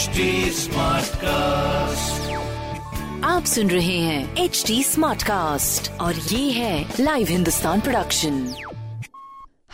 HD Smartcast। आप सुन रहे हैं HD Smartcast और ये है लाइव हिंदुस्तान प्रोडक्शन।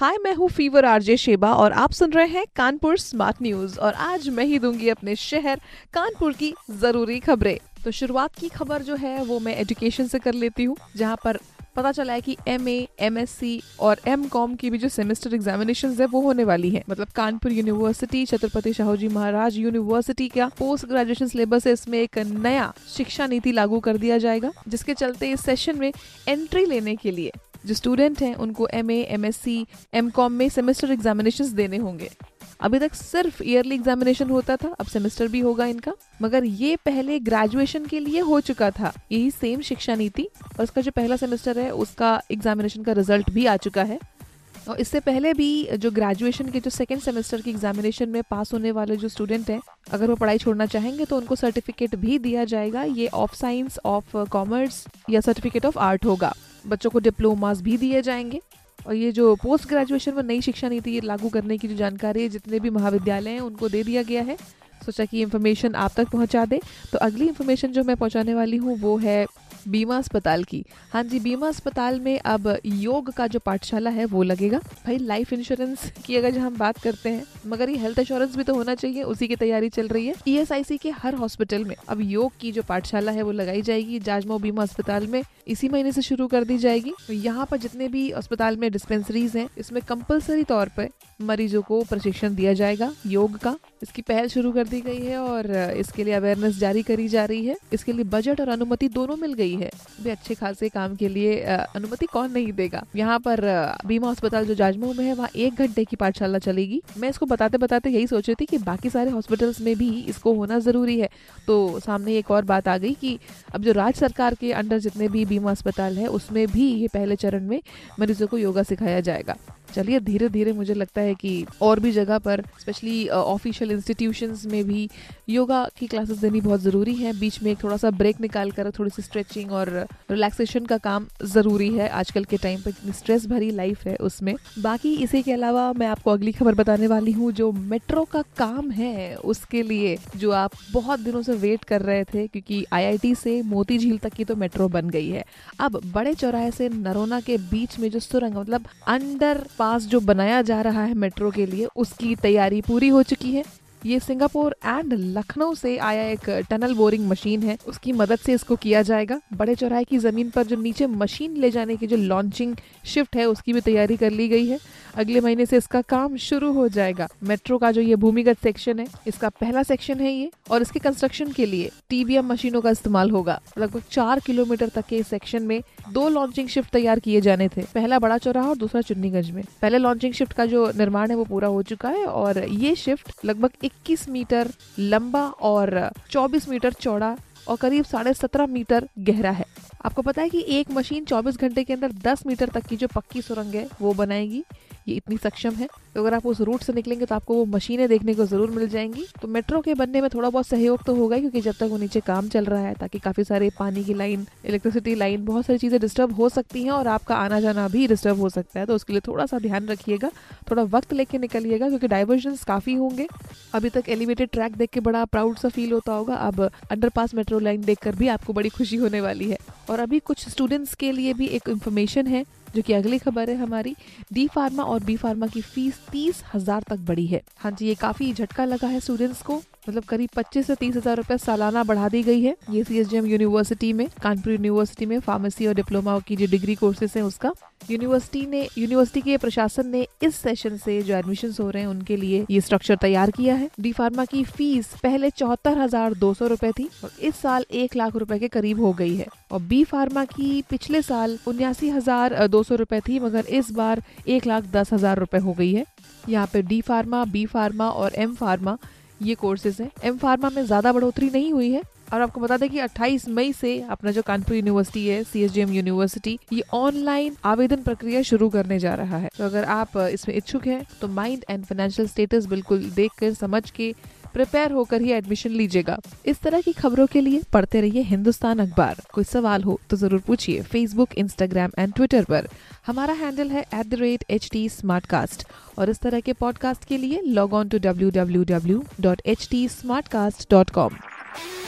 हाय, मैं हूँ फीवर आरजे शेबा और आप सुन रहे हैं कानपुर स्मार्ट न्यूज और आज मैं ही दूंगी अपने शहर कानपुर की जरूरी खबरें। तो शुरुआत की खबर जो है वो मैं एजुकेशन से कर लेती हूँ, जहाँ पर पता चला है कि MA, MSc और MCOM की भी जो सेमेस्टर एग्जामिनेशंस है वो होने वाली है। मतलब कानपुर यूनिवर्सिटी, छत्रपति शाहू जी महाराज यूनिवर्सिटी का पोस्ट ग्रेजुएशन सिलेबस है, इसमें एक नया शिक्षा नीति लागू कर दिया जाएगा, जिसके चलते इस सेशन में एंट्री लेने के लिए जो स्टूडेंट हैं उनको MA, MSc, MCOM में सेमेस्टर एग्जामिनेशंस देने होंगे। अभी तक सिर्फ ईयरली एग्जामिनेशन होता था, अब सेमेस्टर भी होगा इनका, मगर ये पहले ग्रेजुएशन के लिए हो चुका था। यही सेम शिक्षा नीति और उसका जो पहला सेमेस्टर है उसका एग्जामिनेशन का रिजल्ट भी आ चुका है। और इससे पहले भी जो ग्रेजुएशन के जो सेकेंड सेमेस्टर की एग्जामिनेशन में पास होने वाले जो स्टूडेंट हैं, अगर वो पढ़ाई छोड़ना चाहेंगे तो उनको सर्टिफिकेट भी दिया जाएगा। ये ऑफ साइंस, ऑफ कॉमर्स या सर्टिफिकेट ऑफ आर्ट होगा। बच्चों को डिप्लोमास भी दिए जाएंगे। और ये जो पोस्ट ग्रेजुएशन व नई शिक्षा नीति ये लागू करने की जो जानकारी है जितने भी महाविद्यालय हैं उनको दे दिया गया है। सोचा कि इन्फॉर्मेशन आप तक पहुंचा दे। तो अगली इन्फॉर्मेशन जो मैं पहुंचाने वाली हूँ वो है बीमा अस्पताल की। हाँ जी, बीमा अस्पताल में अब योग का जो पाठशाला है वो लगेगा। भाई, लाइफ इंश्योरेंस की अगर हम बात करते हैं, मगर ये हेल्थ इंश्योरेंस भी तो होना चाहिए, उसी की तैयारी चल रही है। ESIC के हर हॉस्पिटल में अब योग की जो पाठशाला है वो लगाई जाएगी। जाजमऊ बीमा अस्पताल में इसी महीने से शुरू कर दी जाएगी। यहाँ पर जितने भी अस्पताल में डिस्पेंसरीज हैं इसमें कंपल्सरी तौर पर मरीजों को प्रशिक्षण दिया जाएगा योग का। इसकी पहल शुरू कर दी गई है और इसके लिए अवेयरनेस जारी करी जा रही है। इसके लिए बजट और अनुमति दोनों मिल गई है। भी अच्छे खासे काम के लिए अनुमति कौन नहीं देगा। यहाँ पर बीमा अस्पताल जो जाजमऊ में है वहाँ 1 घंटे की पाठशाला चलेगी। मैं इसको बताते बताते यही सोच रही थी कि बाकी सारे हॉस्पिटल्स में भी इसको होना जरूरी है। तो सामने एक और बात आ गई कि अब जो राज्य सरकार के अंडर जितने भी बीमा अस्पताल है उसमें भी ये पहले चरण में मरीजों को योगा सिखाया जाएगा। चलिए, धीरे धीरे मुझे लगता है कि और भी जगह पर, स्पेशली ऑफिशियल इंस्टीट्यूशंस में भी योगा की क्लासेस देनी बहुत ज़रूरी है। बीच में एक थोड़ा सा ब्रेक निकाल कर थोड़ी सी स्ट्रेचिंग और रिलैक्सेशन का काम ज़रूरी है आजकल के टाइम पर, जितनी स्ट्रेस भरी लाइफ है उसमें। बाकी इसी के अलावा मैं आपको अगली खबर बताने वाली हूँ जो मेट्रो का काम है, उसके लिए जो आप बहुत दिनों से वेट कर रहे थे, क्योंकि IIT से मोती झील तक की तो मेट्रो बन गई है। अब बड़े चौराहे से नरोना के बीच में जो सुरंग, मतलब अंडर पास जो बनाया जा रहा है मेट्रो के लिए, उसकी तैयारी पूरी हो चुकी है। ये सिंगापुर एंड लखनऊ से आया एक टनल बोरिंग मशीन है, उसकी मदद से इसको किया जाएगा। बड़े चौराहे की ज़मीन पर जो नीचे मशीन ले जाने की जो लॉन्चिंग शिफ्ट है उसकी भी तैयारी कर ली गई है। अगले महीने से इसका काम शुरू हो जाएगा। मेट्रो का जो ये भूमिगत सेक्शन है, इसका पहला सेक्शन है ये, और इसके कंस्ट्रक्शन के लिए TBM मशीनों का इस्तेमाल होगा। लगभग 4 किलोमीटर तक के इस सेक्शन में 2 लॉन्चिंग शिफ्ट तैयार किए जाने थे, पहला बड़ा चौराहा और दूसरा चुन्नीगंज में। पहले लॉन्चिंग शिफ्ट का जो निर्माण है वो पूरा हो चुका है और ये शिफ्ट लगभग 21 मीटर लंबा और 24 मीटर चौड़ा और करीब 17.5 मीटर गहरा है। आपको पता है कि एक मशीन 24 घंटे के अंदर 10 मीटर तक की जो पक्की सुरंग है वो बनाएगी। ये इतनी सक्षम है। तो अगर आप उस रूट से निकलेंगे तो आपको वो मशीनें देखने को जरूर मिल जाएंगी। तो मेट्रो के बनने में थोड़ा बहुत सहयोग तो होगा, क्योंकि जब तक वो नीचे काम चल रहा है, ताकि काफी सारे पानी की लाइन, इलेक्ट्रिसिटी लाइन, बहुत सारी चीजें डिस्टर्ब हो सकती हैं और आपका आना जाना भी डिस्टर्ब हो सकता है। तो उसके लिए थोड़ा सा ध्यान रखिएगा, थोड़ा वक्त लेके निकलिएगा, क्योंकि डाइवर्जन काफी होंगे। अभी तक एलिवेटेड ट्रैक देख के बड़ा प्राउड सा फील होता होगा, अब अंडरपास मेट्रो लाइन देखकर भी आपको बड़ी खुशी होने वाली है। और अभी कुछ स्टूडेंट्स के लिए भी एक इन्फॉर्मेशन है जो कि अगली खबर है हमारी। डी फार्मा और बी फार्मा की फीस 30,000 तक बढ़ी है। हाँ जी, ये काफी झटका लगा है स्टूडेंट्स को। मतलब करीब 25 से 30,000 रुपए सालाना बढ़ा दी गई है। ये CSGM यूनिवर्सिटी में, कानपुर यूनिवर्सिटी में फार्मेसी और डिप्लोमा की जो डिग्री कोर्सेज हैं उसका यूनिवर्सिटी के प्रशासन ने इस सेशन से जो एडमिशन हो रहे हैं उनके लिए ये स्ट्रक्चर तैयार किया है। डी फार्मा की फीस पहले 74,200 रुपए थी और इस साल 1 लाख रुपए के करीब हो गई है। और बी फार्मा की पिछले साल 79,200 रुपए थी, मगर इस बार 1,10,000 रुपए हो गई है। यहाँ पे डी फार्मा, बी फार्मा और एम फार्मा ये कोर्सेज हैं। एम फार्मा में ज़्यादा बढ़ोतरी नहीं हुई है। और आपको बता दें कि 28 मई से अपना जो कानपुर यूनिवर्सिटी है, CSGM यूनिवर्सिटी, ये ऑनलाइन आवेदन प्रक्रिया शुरू करने जा रहा है। तो अगर आप इसमें इच्छुक हैं तो माइंड एंड फाइनेंशियल स्टेटस बिल्कुल देख कर समझ के प्रिपेयर होकर ही एडमिशन लीजिएगा। इस तरह की खबरों के लिए पढ़ते रहिए हिंदुस्तान अखबार। कोई सवाल हो तो जरूर पूछिए। फेसबुक, इंस्टाग्राम एंड ट्विटर पर हमारा हैंडल है @HDSmartcast और इस तरह के पॉडकास्ट के लिए लॉग ऑन टू www.hdsmartcast.com।